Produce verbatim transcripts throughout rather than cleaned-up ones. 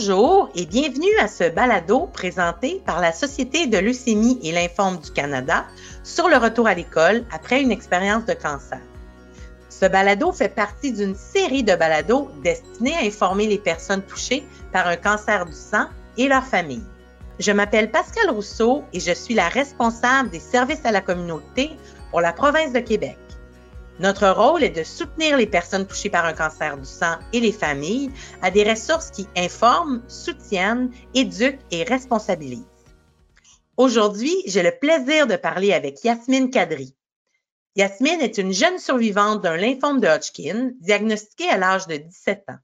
Bonjour et bienvenue à ce balado présenté par la Société de leucémie et lymphome du Canada sur le retour à l'école après une expérience de cancer. Ce balado fait partie d'une série de balados destinés à informer les personnes touchées par un cancer du sang et leurs familles. Je m'appelle Pascale Rousseau et je suis la responsable des services à la communauté pour la province de Québec. Notre rôle est de soutenir les personnes touchées par un cancer du sang et les familles à des ressources qui informent, soutiennent, éduquent et responsabilisent. Aujourd'hui, j'ai le plaisir de parler avec Yasmine Cadry. Yasmine est une jeune survivante d'un lymphome de Hodgkin, diagnostiquée à l'âge de dix-sept ans.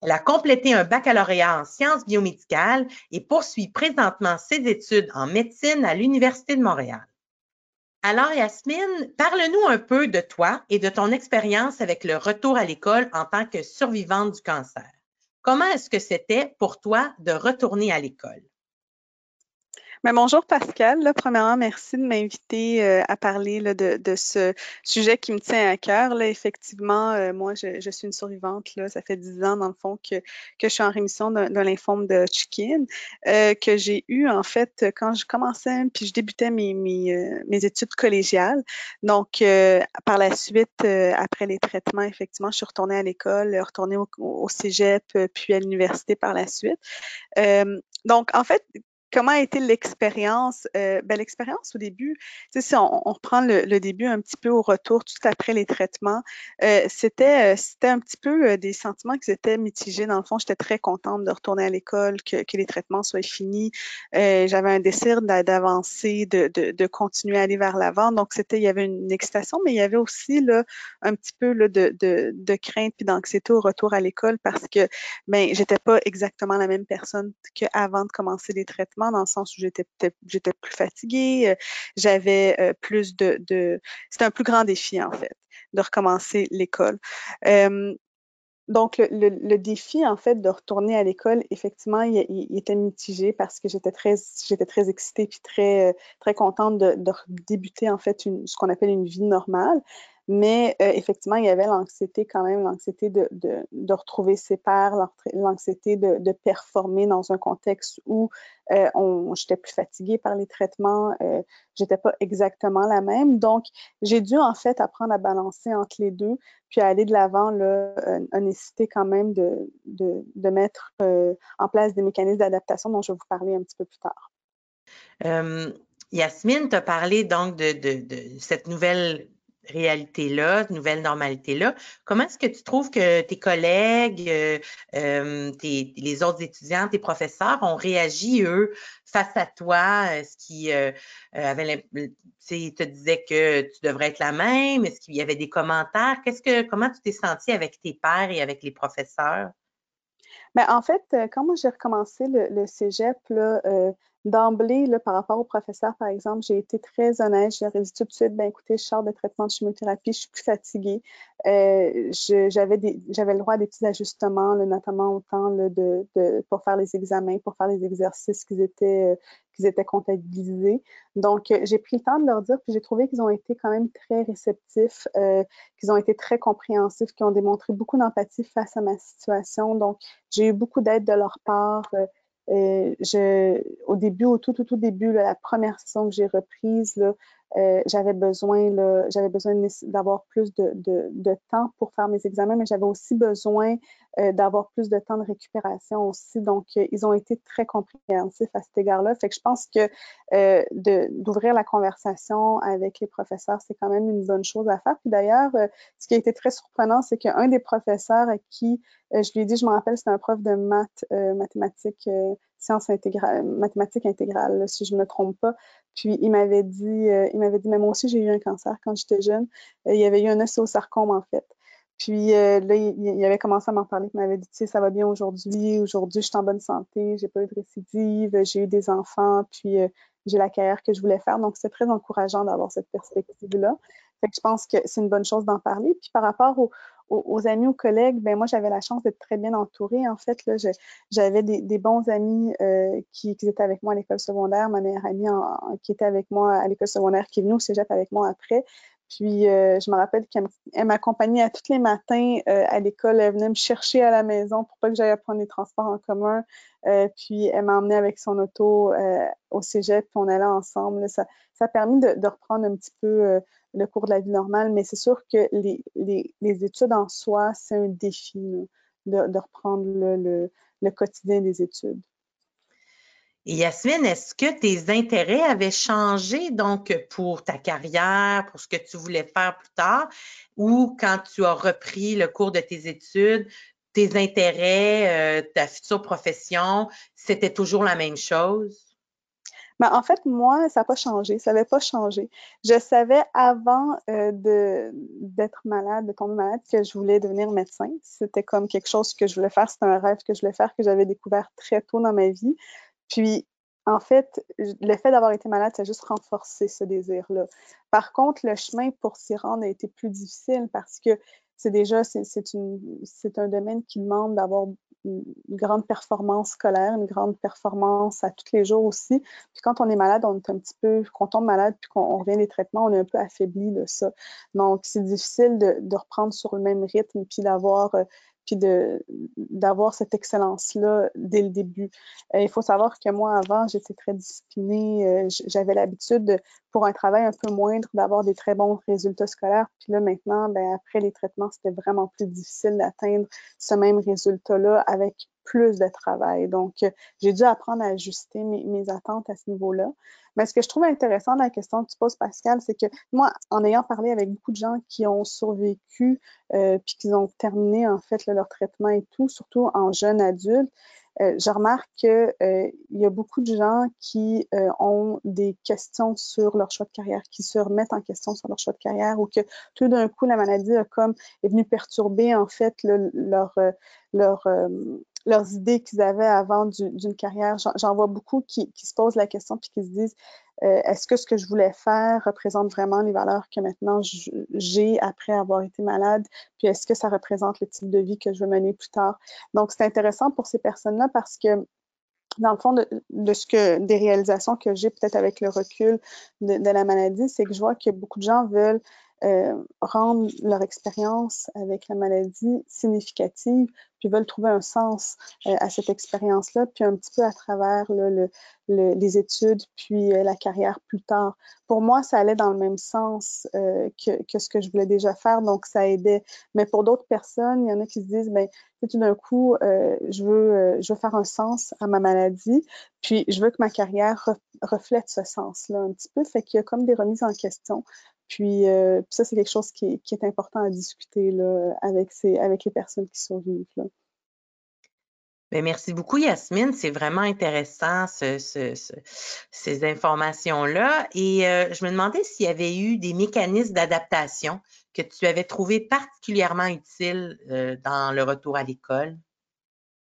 Elle a complété un baccalauréat en sciences biomédicales et poursuit présentement ses études en médecine à l'Université de Montréal. Alors Yasmine, parle-nous un peu de toi et de ton expérience avec le retour à l'école en tant que survivante du cancer. Comment est-ce que c'était pour toi de retourner à l'école? Bien, bonjour Pascale. Là, premièrement, merci de m'inviter euh, à parler là, de, de ce sujet qui me tient à cœur. Là, effectivement, euh, moi, je, je suis une survivante. Là, ça fait dix ans, dans le fond, que, que je suis en rémission d'un lymphome de Hodgkin, euh, que j'ai eu, en fait, quand je commençais, puis je débutais mes, mes, euh, mes études collégiales. Donc, euh, par la suite, euh, après les traitements, effectivement, je suis retournée à l'école, retournée au, au cégep, puis à l'université par la suite. Euh, donc, en fait, comment a été l'expérience? Euh, ben, l'expérience au début, si on, on reprend le, le début un petit peu au retour, tout après les traitements, euh, c'était euh, c'était un petit peu euh, des sentiments qui étaient mitigés. Dans le fond, j'étais très contente de retourner à l'école, que, que les traitements soient finis. Euh, J'avais un désir d'avancer, de, de, de continuer à aller vers l'avant. Donc, c'était il y avait une excitation, mais il y avait aussi là, un petit peu là, de, de, de crainte et d'anxiété au retour à l'école parce que ben, je n'étais pas exactement la même personne qu'avant de commencer les traitements. Dans le sens où j'étais j'étais plus fatiguée, euh, j'avais euh, plus de... de c'était un plus grand défi, en fait, de recommencer l'école. Euh, donc, le, le, le défi, en fait, de retourner à l'école, effectivement, il, il, il était mitigé parce que j'étais très, j'étais très excitée puis très, très contente de, de débuter, en fait, une, ce qu'on appelle une vie normale. Mais euh, effectivement, il y avait l'anxiété quand même, l'anxiété de, de, de retrouver ses pairs, l'anxiété de, de performer dans un contexte où euh, j'étais plus fatiguée par les traitements, euh, j'étais pas exactement la même. Donc, j'ai dû en fait apprendre à balancer entre les deux, puis à aller de l'avant, là, à nécessiter quand même de, de, de mettre euh, en place des mécanismes d'adaptation dont je vais vous parler un petit peu plus tard. Euh, Yasmine, tu as parlé donc de, de, de cette nouvelle réalité-là, nouvelle normalité-là. Comment est-ce que tu trouves que tes collègues, euh, euh, tes, les autres étudiants, tes professeurs ont réagi, eux, face à toi? Est-ce qu'ils euh, te disaient que tu devrais être la même? Est-ce qu'il y avait des commentaires? Qu'est-ce que, comment tu t'es sentie avec tes pairs et avec les professeurs? Bien, en fait, quand moi j'ai recommencé le, le cégep, là, euh, d'emblée, par rapport au professeur, par exemple, j'ai été très honnête. J'aurais dit tout de suite, bien écoutez, je sors de traitement de chimiothérapie, je suis plus fatiguée. Euh, j'avais le droit à des petits ajustements, là, notamment au temps là, de, de, pour faire les examens, pour faire les exercices qu'ils étaient, euh, qu'ils étaient comptabilisés. Donc, euh, j'ai pris le temps de leur dire, puis j'ai trouvé qu'ils ont été quand même très réceptifs, euh, qu'ils ont été très compréhensifs, qu'ils ont démontré beaucoup d'empathie face à ma situation. Donc, j'ai eu beaucoup d'aide de leur part. Euh, Euh, je, au début, au tout, tout, tout début, là, la première session que j'ai reprise, euh, j'avais besoin, besoin d'avoir plus de, de, de temps pour faire mes examens, mais j'avais aussi besoin euh, d'avoir plus de temps de récupération aussi. Donc, euh, ils ont été très compréhensifs à cet égard-là. Fait que je pense que euh, d'ouvrir la conversation avec les professeurs, c'est quand même une bonne chose à faire. Puis d'ailleurs, euh, ce qui a été très surprenant, c'est qu'un des professeurs à qui Euh, je lui ai dit, je me rappelle, c'était un prof de maths, euh, mathématiques, euh, sciences intégrales, mathématiques intégrales, là, si je ne me trompe pas. Puis il m'avait dit, euh, il m'avait dit, mais moi aussi j'ai eu un cancer quand j'étais jeune. Euh, il y avait eu un ostéosarcome en fait. Puis euh, là, il, il avait commencé à m'en parler, il m'avait dit, tu sais, ça va bien aujourd'hui, aujourd'hui je suis en bonne santé, j'ai pas eu de récidive, j'ai eu des enfants, puis euh, j'ai la carrière que je voulais faire. Donc c'est très encourageant d'avoir cette perspective-là. Fait que je pense que c'est une bonne chose d'en parler. Puis par rapport au aux amis, aux collègues, ben moi, j'avais la chance d'être très bien entourée. En fait, là, j'avais des, des bons amis euh, qui, qui étaient avec moi à l'école secondaire, ma meilleure amie en, en, qui était avec moi à l'école secondaire, qui est venue au cégep avec moi après. Puis, euh, je me rappelle qu'elle m'accompagnait à tous les matins euh, à l'école. Elle venait me chercher à la maison pour pas que j'aille prendre les transports en commun. Euh, puis, elle m'emmenait avec son auto euh, au cégep, puis on allait ensemble. Ça, ça a permis de, de reprendre un petit peu euh, le cours de la vie normale. Mais c'est sûr que les, les, les études en soi, c'est un défi là, de, de reprendre le, le, le quotidien des études. Et Yasmine, est-ce que tes intérêts avaient changé donc pour ta carrière, pour ce que tu voulais faire plus tard, ou quand tu as repris le cours de tes études, tes intérêts, euh, ta future profession, c'était toujours la même chose? Ben, en fait, moi, ça n'a pas changé, ça n'avait pas changé. Je savais avant euh, de, d'être malade, de tomber malade, que je voulais devenir médecin. C'était comme quelque chose que je voulais faire, c'était un rêve que je voulais faire, que j'avais découvert très tôt dans ma vie. Puis, en fait, le fait d'avoir été malade, ça a juste renforcé ce désir-là. Par contre, le chemin pour s'y rendre a été plus difficile parce que c'est déjà, c'est, c'est une, c'est un domaine qui demande d'avoir une grande performance scolaire, une grande performance à tous les jours aussi. Puis quand on est malade, on est un petit peu, quand on tombe malade puis qu'on revient des traitements, on est un peu affaibli de ça. Donc, c'est difficile de, de reprendre sur le même rythme puis d'avoir... puis de, d'avoir cette excellence-là dès le début. Euh, il faut savoir que moi, avant, j'étais très disciplinée. Euh, j'avais l'habitude, de, pour un travail un peu moindre, d'avoir des très bons résultats scolaires. Puis là, maintenant, ben, après les traitements, c'était vraiment plus difficile d'atteindre ce même résultat-là avec plus de travail. Donc, euh, j'ai dû apprendre à ajuster mes, mes attentes à ce niveau-là. Mais ce que je trouve intéressant dans la question que tu poses, Pascale, c'est que moi, en ayant parlé avec beaucoup de gens qui ont survécu euh, puis qui ont terminé, en fait, là, leur traitement et tout, surtout en jeunes adultes, euh, je remarque qu'il euh, y a beaucoup de gens qui euh, ont des questions sur leur choix de carrière, qui se remettent en question sur leur choix de carrière ou que tout d'un coup, la maladie a comme, est venue perturber, en fait, le, leur... Euh, leur euh, leurs idées qu'ils avaient avant du, d'une carrière. J'en, j'en vois beaucoup qui, qui se posent la question puis qui se disent euh, est-ce que ce que je voulais faire représente vraiment les valeurs que maintenant je, j'ai après avoir été malade? Puis est-ce que ça représente le type de vie que je veux mener plus tard? Donc, c'est intéressant pour ces personnes-là parce que dans le fond, de, de ce que, des réalisations que j'ai peut-être avec le recul de, de la maladie, c'est que je vois que beaucoup de gens veulent Euh, rendre leur expérience avec la maladie significative, puis veulent trouver un sens euh, à cette expérience-là, puis un petit peu à travers là, le, le, les études, puis euh, la carrière plus tard. Pour moi, ça allait dans le même sens euh, que, que ce que je voulais déjà faire, donc ça aidait. Mais pour d'autres personnes, il y en a qui se disent, bien, tout d'un coup, euh, je, veux, euh, je veux faire un sens à ma maladie, puis je veux que ma carrière re- reflète ce sens-là un petit peu, fait qu'il y a comme des remises en question. Puis, euh, puis ça, c'est quelque chose qui est, qui est important à discuter là, avec, ces, avec les personnes qui sont vives. Là. Bien, merci beaucoup, Yasmine. C'est vraiment intéressant, ce, ce, ce, ces informations-là. Et euh, je me demandais s'il y avait eu des mécanismes d'adaptation que tu avais trouvé particulièrement utiles euh, dans le retour à l'école.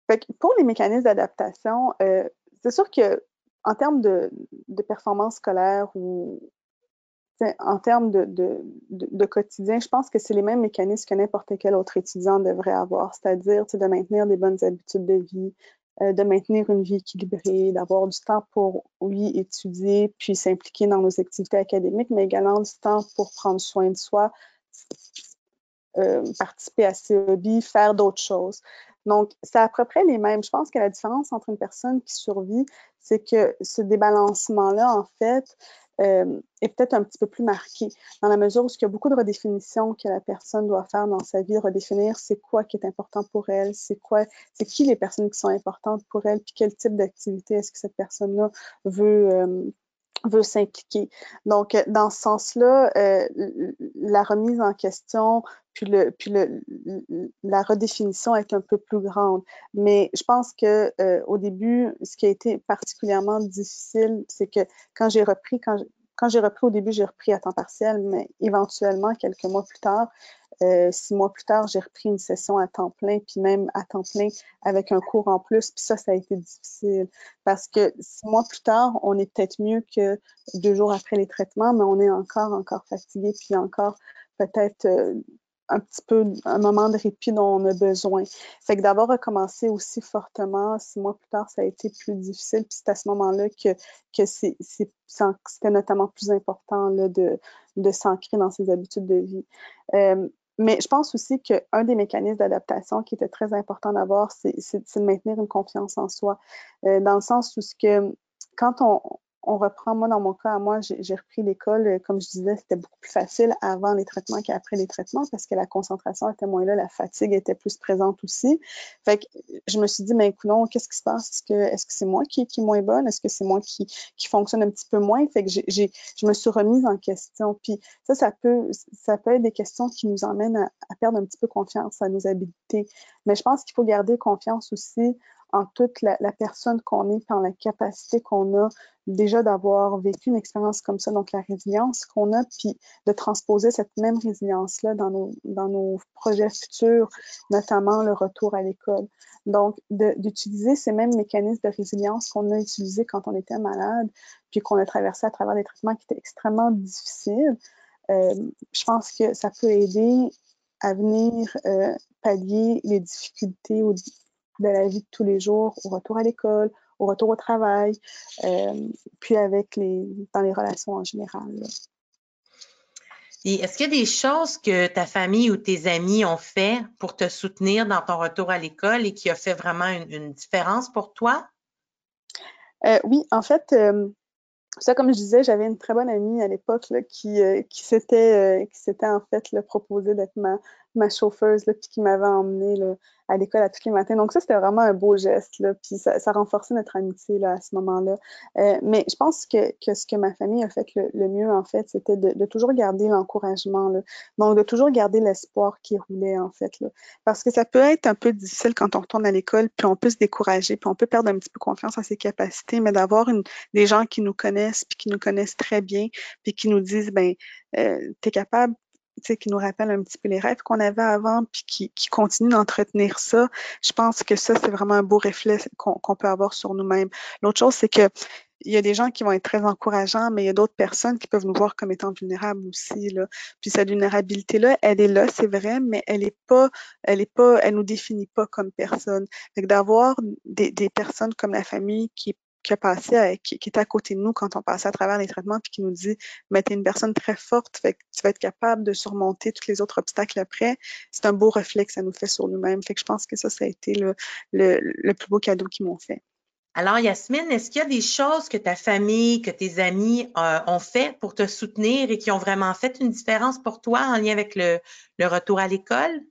Fait que pour les mécanismes d'adaptation, euh, c'est sûr qu'en termes de, de performance scolaire ou en termes de, de, de, de quotidien, je pense que c'est les mêmes mécanismes que n'importe quel autre étudiant devrait avoir, c'est-à-dire de maintenir des bonnes habitudes de vie, euh, de maintenir une vie équilibrée, d'avoir du temps pour, oui, étudier, puis s'impliquer dans nos activités académiques, mais également du temps pour prendre soin de soi, euh, participer à ses hobbies, faire d'autres choses. Donc, c'est à peu près les mêmes. Je pense que la différence entre une personne qui survit, c'est que ce débalancement-là, en fait, Euh, est peut-être un petit peu plus marqué, dans la mesure où il y a beaucoup de redéfinitions que la personne doit faire dans sa vie, redéfinir c'est quoi qui est important pour elle, c'est quoi, c'est qui les personnes qui sont importantes pour elle, puis quel type d'activité est-ce que cette personne-là veut, euh, veut s'impliquer. Donc, dans ce sens-là, euh, la remise en question, puis, le, puis le, la redéfinition est un peu plus grande. Mais je pense que euh, au début, ce qui a été particulièrement difficile, c'est que quand j'ai repris, quand, je, quand j'ai repris au début, j'ai repris à temps partiel, mais éventuellement, quelques mois plus tard, Euh, six mois plus tard, j'ai repris une session à temps plein, puis même à temps plein avec un cours en plus, puis ça, ça a été difficile. Parce que six mois plus tard, on est peut-être mieux que deux jours après les traitements, mais on est encore, encore fatigué, puis encore peut-être euh, un petit peu un moment de répit dont on a besoin. Fait que d'avoir recommencé aussi fortement, six mois plus tard, ça a été plus difficile. Puis c'est à ce moment-là que, que c'est, c'est, c'était notamment plus important là, de, de s'ancrer dans ses habitudes de vie. Euh, mais je pense aussi qu'un des mécanismes d'adaptation qui était très important d'avoir, c'est, c'est, c'est de maintenir une confiance en soi. Euh, dans le sens où ce que, quand on... On reprend, moi, dans mon cas, à moi, j'ai repris l'école, comme je disais, c'était beaucoup plus facile avant les traitements qu'après les traitements parce que la concentration était moins là, la fatigue était plus présente aussi. Fait que je me suis dit, mais coudonc, qu'est-ce qui se passe? Est-ce que est-ce que c'est moi qui, qui est moins bonne? Est-ce que c'est moi qui, qui fonctionne un petit peu moins? Fait que j'ai, j'ai, je me suis remise en question. Puis ça, ça peut, ça peut être des questions qui nous emmènent à, à perdre un petit peu confiance à nos habiletés. Mais je pense qu'il faut garder confiance aussi en toute la, la personne qu'on est, en la capacité qu'on a déjà d'avoir vécu une expérience comme ça, donc la résilience qu'on a, puis de transposer cette même résilience-là dans nos, dans nos projets futurs, notamment le retour à l'école. Donc, de, d'utiliser ces mêmes mécanismes de résilience qu'on a utilisés quand on était malade, puis qu'on a traversé à travers des traitements qui étaient extrêmement difficiles, euh, je pense que ça peut aider à venir euh, pallier les difficultés ou de la vie de tous les jours, au retour à l'école, au retour au travail, euh, puis avec les, dans les relations en général. Là. Et est-ce qu'il y a des choses que ta famille ou tes amis ont fait pour te soutenir dans ton retour à l'école et qui a fait vraiment une, une différence pour toi? Euh, oui, en fait, euh, ça, comme je disais, j'avais une très bonne amie à l'époque là, qui, euh, qui, s'était, euh, qui s'était en fait là, proposé d'être ma, ma chauffeuse, là, puis qui m'avait emmenée là, à l'école à tous les matins. Donc ça, c'était vraiment un beau geste, là, puis ça, ça renforçait notre amitié là, à ce moment-là. Euh, mais je pense que, que ce que ma famille a fait le, le mieux, en fait, c'était de, de toujours garder l'encouragement, là. Donc de toujours garder l'espoir qui roulait, en fait, là. Parce que ça peut être un peu difficile quand on retourne à l'école, puis on peut se décourager, puis on peut perdre un petit peu confiance en ses capacités, mais d'avoir une, des gens qui nous connaissent, puis qui nous connaissent très bien, puis qui nous disent, ben, euh, t'es capable, qui nous rappelle un petit peu les rêves qu'on avait avant puis qui, qui continue d'entretenir ça, je pense que ça, c'est vraiment un beau reflet qu'on, qu'on peut avoir sur nous-mêmes. L'autre chose, c'est que il y a des gens qui vont être très encourageants, mais il y a d'autres personnes qui peuvent nous voir comme étant vulnérables aussi, là. Puis cette vulnérabilité-là, elle est là, c'est vrai, mais elle est pas, elle est pas, elle nous définit pas comme personne. Fait que d'avoir des, des personnes comme la famille qui est qui a passé à, qui, qui était à côté de nous quand on passait à travers les traitements, puis qui nous dit « mais t'es une personne très forte, fait que tu vas être capable de surmonter tous les autres obstacles après », c'est un beau reflet que ça nous fait sur nous-mêmes. Fait que je pense que ça, ça a été le, le, le plus beau cadeau qu'ils m'ont fait. Alors Yasmine, est-ce qu'il y a des choses que ta famille, que tes amis euh, ont fait pour te soutenir et qui ont vraiment fait une différence pour toi en lien avec le, le retour à l'école?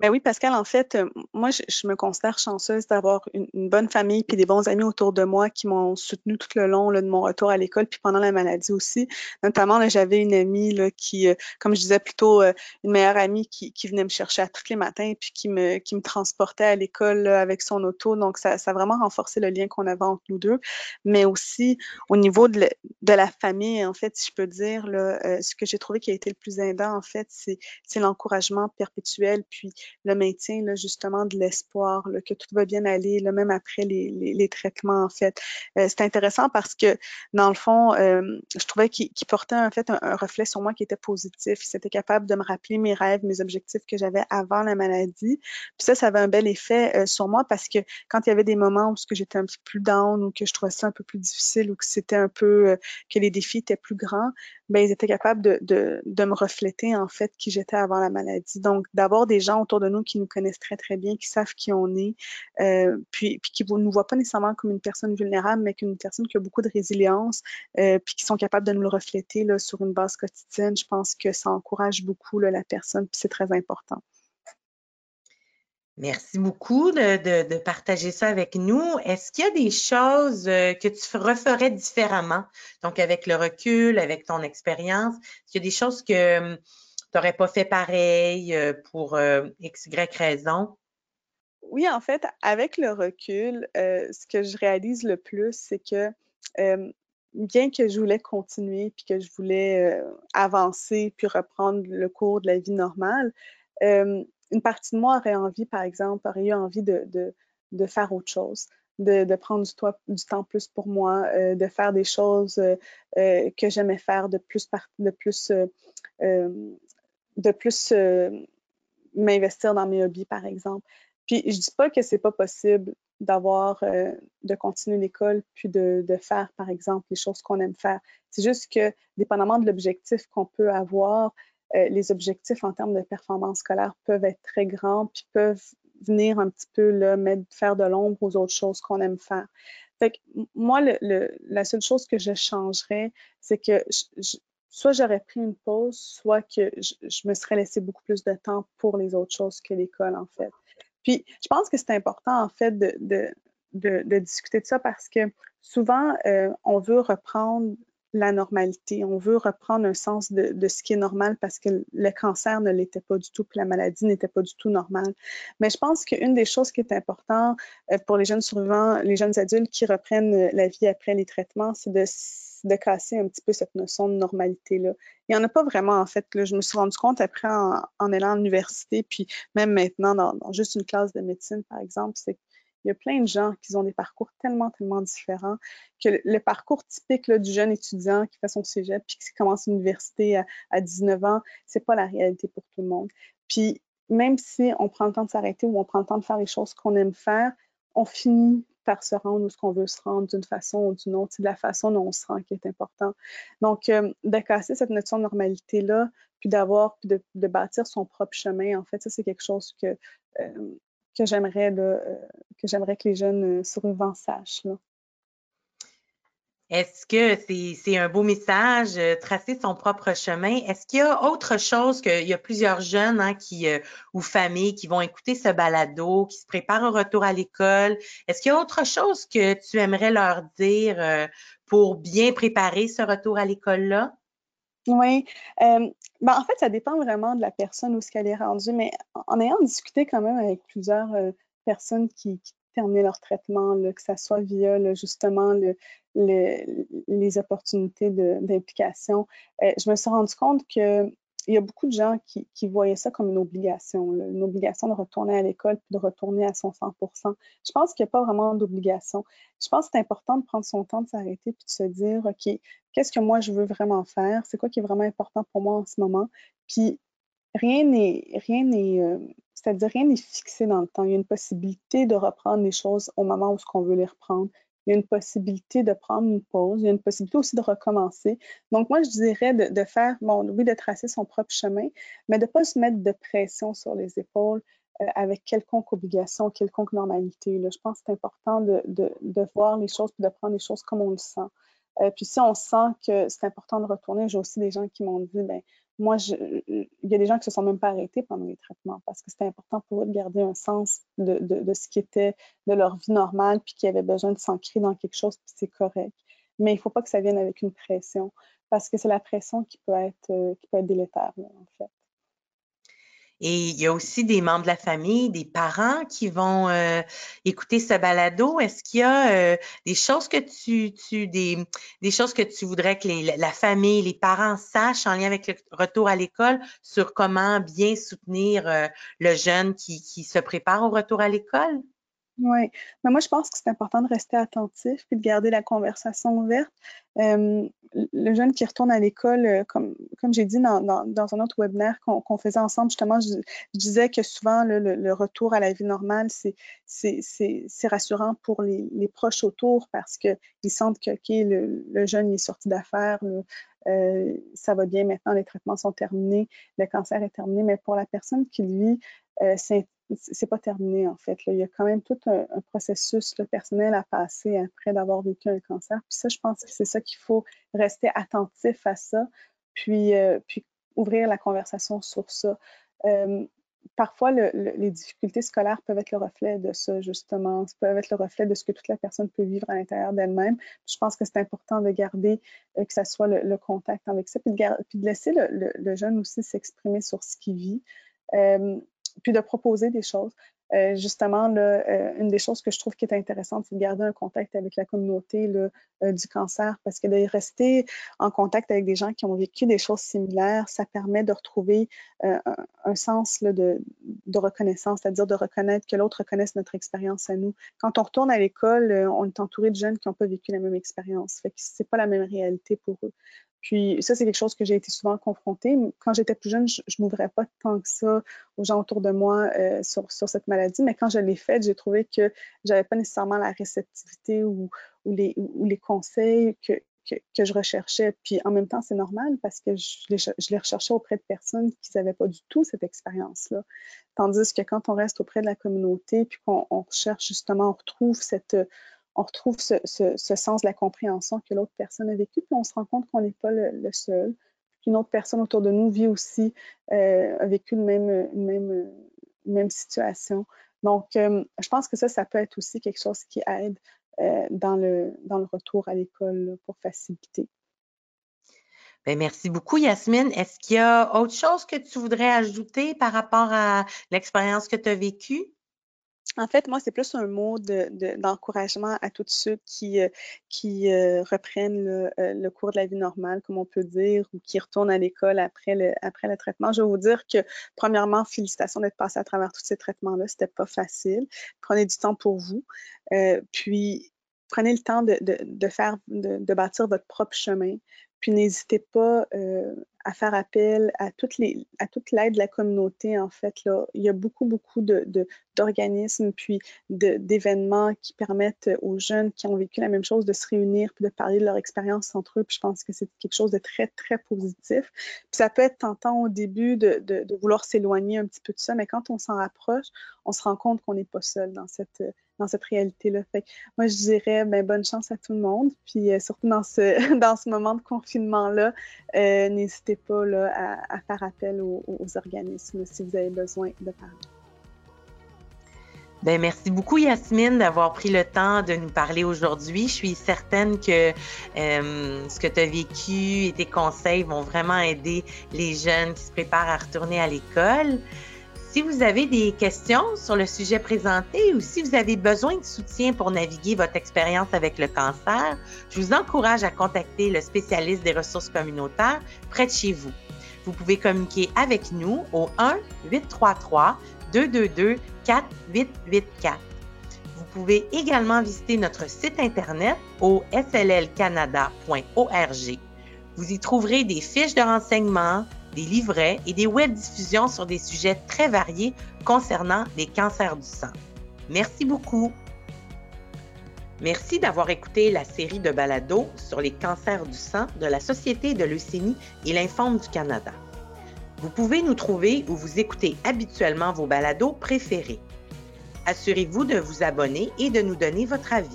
Ben oui, Pascale, en fait, euh, moi, je, je me considère chanceuse d'avoir une, une bonne famille puis des bons amis autour de moi qui m'ont soutenue tout le long là, de mon retour à l'école puis pendant la maladie aussi. Notamment, là, j'avais une amie là, qui, euh, comme je disais plutôt, euh, une meilleure amie qui, qui venait me chercher à tous les matins puis qui me, qui me transportait à l'école là, avec son auto. Donc, ça, ça a vraiment renforcé le lien qu'on avait entre nous deux. Mais aussi, au niveau de, le, de la famille, en fait, si je peux dire, là, euh, ce que j'ai trouvé qui a été le plus aidant, en fait, c'est, c'est l'encouragement perpétuel puis le maintien, là, justement, de l'espoir, là, que tout va bien aller, là, même après les, les, les traitements, en fait. Euh, c'est intéressant parce que, dans le fond, euh, je trouvais qu'il, qu'il portait, en fait, un, un reflet sur moi qui était positif. C'était capable de me rappeler mes rêves, mes objectifs que j'avais avant la maladie. Puis ça, ça avait un bel effet euh, sur moi parce que quand il y avait des moments où j'étais un petit peu plus down ou que je trouvais ça un peu plus difficile ou que c'était un peu, euh, que les défis étaient plus grands, bien, ils étaient capables de, de, de me refléter, en fait, qui j'étais avant la maladie. Donc, d'avoir des gens autour de nous qui nous connaissent très, très bien, qui savent qui on est, euh, puis, puis qui ne nous voient pas nécessairement comme une personne vulnérable, mais comme une personne qui a beaucoup de résilience, euh, puis qui sont capables de nous le refléter là, sur une base quotidienne. Je pense que ça encourage beaucoup là, la personne, puis c'est très important. Merci beaucoup de, de, de partager ça avec nous. Est-ce qu'il y a des choses que tu referais différemment? Donc, avec le recul, avec ton expérience, est-ce qu'il y a des choses que... tu n'aurais pas fait pareil pour euh, X, Y raison? Oui, en fait, avec le recul, euh, ce que je réalise le plus, c'est que euh, bien que je voulais continuer puis que je voulais euh, avancer puis reprendre le cours de la vie normale, euh, une partie de moi aurait envie, par exemple, aurait eu envie de, de, de faire autre chose. De, de prendre du, toi, du temps plus pour moi, euh, de faire des choses euh, euh, que j'aimais faire de plus, par, de plus euh, euh, de plus euh, m'investir dans mes hobbies, par exemple. Puis, je ne dis pas que ce n'est pas possible d'avoir, euh, de continuer l'école, puis de, de faire, par exemple, les choses qu'on aime faire. C'est juste que, dépendamment de l'objectif qu'on peut avoir, euh, les objectifs en termes de performance scolaire peuvent être très grands, puis peuvent venir un petit peu là, mettre, faire de l'ombre aux autres choses qu'on aime faire. Fait que, moi, le, le, la seule chose que je changerais, c'est que je, je, soit j'aurais pris une pause, soit que je, je me serais laissé beaucoup plus de temps pour les autres choses que l'école, en fait. Puis, je pense que c'est important, en fait, de, de, de, de discuter de ça parce que souvent, euh, on veut reprendre la normalité, on veut reprendre un sens de, de ce qui est normal parce que le cancer ne l'était pas du tout, puis la maladie n'était pas du tout normale. Mais je pense qu'une des choses qui est importante euh, pour les jeunes survivants, les jeunes adultes qui reprennent la vie après les traitements, c'est de, de casser un petit peu cette notion de normalité-là. Il n'y en a pas vraiment, en fait. Là, je me suis rendu compte après en, en allant à l'université, puis même maintenant, dans, dans juste une classe de médecine, par exemple, c'est il y a plein de gens qui ont des parcours tellement, tellement différents que le, le parcours typique là, du jeune étudiant qui fait son cégep puis qui commence l'université à, à dix-neuf ans, c'est pas la réalité pour tout le monde. Puis même si on prend le temps de s'arrêter ou on prend le temps de faire les choses qu'on aime faire, on finit par se rendre où ce qu'on veut se rendre d'une façon ou d'une autre. C'est de la façon dont on se rend qui est important. Donc, euh, de casser cette notion de normalité-là puis d'avoir, puis de, de bâtir son propre chemin, en fait, ça, c'est quelque chose que... Euh, que j'aimerais euh, que j'aimerais que les jeunes euh, survivants sachent. Là. Est-ce que c'est, c'est un beau message, euh, tracer son propre chemin? Est-ce qu'il y a autre chose qu'il y a plusieurs jeunes hein, qui, euh, ou familles qui vont écouter ce balado, qui se préparent au retour à l'école? Est-ce qu'il y a autre chose que tu aimerais leur dire euh, pour bien préparer ce retour à l'école-là? Oui. Euh, ben en fait, ça dépend vraiment de la personne où ce qu'elle est rendue, mais en ayant discuté quand même avec plusieurs euh, personnes qui, qui terminaient leur traitement, là, que ça soit via là, justement le, le, les opportunités de, d'implication, euh, je me suis rendu compte que il y a beaucoup de gens qui, qui voyaient ça comme une obligation, là, une obligation de retourner à l'école puis de retourner à son cent pour cent. Je pense qu'il n'y a pas vraiment d'obligation. Je pense que c'est important de prendre son temps, de s'arrêter puis de se dire, OK, qu'est-ce que moi je veux vraiment faire? C'est quoi qui est vraiment important pour moi en ce moment? Puis rien n'est, rien n'est, euh, c'est-à-dire rien n'est fixé dans le temps. Il y a une possibilité de reprendre les choses au moment où on veut les reprendre. Il y a une possibilité de prendre une pause. Il y a une possibilité aussi de recommencer. Donc, moi, je dirais de, de faire, bon, oui, de tracer son propre chemin, mais de ne pas se mettre de pression sur les épaules euh, avec quelconque obligation, quelconque normalité. Là. Je pense que c'est important de, de, de voir les choses et de prendre les choses comme on le sent. Euh, puis si on sent que c'est important de retourner, j'ai aussi des gens qui m'ont dit, bien, moi, je, il y a des gens qui ne se sont même pas arrêtés pendant les traitements parce que c'était important pour eux de garder un sens de, de, de ce qui était de leur vie normale puis qu'ils avaient besoin de s'ancrer dans quelque chose, puis c'est correct. Mais il ne faut pas que ça vienne avec une pression parce que c'est la pression qui peut être, qui peut être délétère, en fait. Et il y a aussi des membres de la famille, des parents qui vont euh, écouter ce balado. Est-ce qu'il y a euh, des choses que tu, tu des, des choses que tu voudrais que les, la famille, les parents sachent en lien avec le retour à l'école sur comment bien soutenir euh, le jeune qui, qui se prépare au retour à l'école? Oui, mais moi je pense que c'est important de rester attentif puis de garder la conversation ouverte. Euh, le jeune qui retourne à l'école, comme, comme j'ai dit dans, dans, dans un autre webinaire qu'on, qu'on faisait ensemble, justement, je, je disais que souvent le, le, le retour à la vie normale, c'est, c'est, c'est, c'est rassurant pour les, les proches autour parce qu'ils sentent que okay, le, le jeune est sorti d'affaires, le, euh, ça va bien maintenant, les traitements sont terminés, le cancer est terminé, mais pour la personne qui lui euh, s'intéresse, c'est pas terminé, en fait. Là. Il y a quand même tout un, un processus là, personnel à passer après d'avoir vécu un cancer. Puis ça, je pense que c'est ça qu'il faut rester attentif à ça, puis, euh, puis ouvrir la conversation sur ça. Euh, parfois, le, le, les difficultés scolaires peuvent être le reflet de ça, justement. Ça peut être le reflet de ce que toute la personne peut vivre à l'intérieur d'elle-même. Je pense que c'est important de garder euh, que ça soit le, le contact avec ça, puis de, garder, puis de laisser le, le, le jeune aussi s'exprimer sur ce qu'il vit. Euh, puis de proposer des choses. Euh, justement, là, euh, une des choses que je trouve qui est intéressante, c'est de garder un contact avec la communauté là, euh, du cancer, parce que de rester en contact avec des gens qui ont vécu des choses similaires, ça permet de retrouver euh, un, un sens là, de, de reconnaissance, c'est-à-dire de reconnaître que l'autre reconnaisse notre expérience à nous. Quand on retourne à l'école, euh, on est entouré de jeunes qui n'ont pas vécu la même expérience, fait que c'est pas la même réalité pour eux. Puis ça, c'est quelque chose que j'ai été souvent confrontée. Quand j'étais plus jeune, je ne m'ouvrais pas tant que ça aux gens autour de moi euh, sur, sur cette maladie, mais quand je l'ai faite, j'ai trouvé que je n'avais pas nécessairement la réceptivité ou, ou, les, ou les conseils que, que, que je recherchais. Puis en même temps, c'est normal parce que je les, je les recherchais auprès de personnes qui n'avaient pas du tout cette expérience-là. Tandis que quand on reste auprès de la communauté puis qu'on on recherche justement, on retrouve cette... on retrouve ce, ce, ce sens de la compréhension que l'autre personne a vécu, puis on se rend compte qu'on n'est pas le, le seul, qu'une autre personne autour de nous vit aussi, euh, a vécu une même, une même, une même situation. Donc, euh, je pense que ça, ça peut être aussi quelque chose qui aide euh, dans, le, dans le retour à l'école pour faciliter. Bien, merci beaucoup, Yasmine. Est-ce qu'il y a autre chose que tu voudrais ajouter par rapport à l'expérience que tu as vécue? En fait, moi, c'est plus un mot de, de, d'encouragement à tous ceux qui, euh, qui euh, reprennent le, euh, le cours de la vie normale, comme on peut dire, ou qui retournent à l'école après le, après le traitement. Je vais vous dire que, premièrement, félicitations d'être passé à travers tous ces traitements-là. C'était pas facile. Prenez du temps pour vous. Euh, puis, prenez le temps de, de, de, faire, de, de bâtir votre propre chemin. Puis, n'hésitez pas... Euh, à faire appel à toutes les, à toute l'aide de la communauté, en fait. Là. Il y a beaucoup, beaucoup de, de, d'organismes puis de, d'événements qui permettent aux jeunes qui ont vécu la même chose de se réunir puis de parler de leur expérience entre eux. Puis je pense que c'est quelque chose de très, très positif. Puis ça peut être tentant au début de, de, de vouloir s'éloigner un petit peu de ça, mais quand on s'en rapproche, on se rend compte qu'on n'est pas seul dans cette, dans cette réalité-là. Fait que moi, je dirais ben, bonne chance à tout le monde. Puis euh, surtout dans ce, dans ce moment de confinement-là, euh, n'hésitez pas là, à, à faire appel aux, aux organismes si vous avez besoin de parler. Bien, merci beaucoup, Yasmine, d'avoir pris le temps de nous parler aujourd'hui. Je suis certaine que euh, ce que tu as vécu et tes conseils vont vraiment aider les jeunes qui se préparent à retourner à l'école. Si vous avez des questions sur le sujet présenté ou si vous avez besoin de soutien pour naviguer votre expérience avec le cancer, je vous encourage à contacter le spécialiste des ressources communautaires près de chez vous. Vous pouvez communiquer avec nous au un huit trois trois deux deux deux quatre huit huit quatre. Vous pouvez également visiter notre site Internet au s l l canada point org. Vous y trouverez des fiches de renseignements, des livrets et des web diffusions sur des sujets très variés concernant les cancers du sang. Merci beaucoup! Merci d'avoir écouté la série de balados sur les cancers du sang de la Société de leucémie et lymphome du Canada. Vous pouvez nous trouver où vous écoutez habituellement vos balados préférés. Assurez-vous de vous abonner et de nous donner votre avis.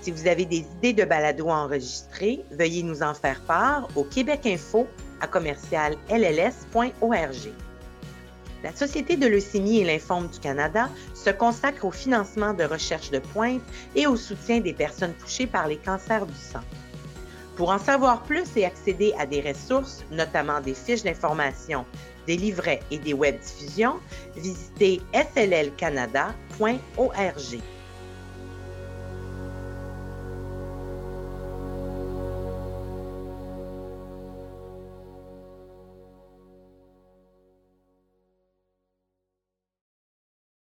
Si vous avez des idées de balados enregistrés, veuillez nous en faire part au québec info arobase commercial l l s point org. La Société de leucémie et lymphome du Canada se consacre au financement de recherches de pointe et au soutien des personnes touchées par les cancers du sang. Pour en savoir plus et accéder à des ressources, notamment des fiches d'information, des livrets et des web diffusions, visitez s l l canada point org.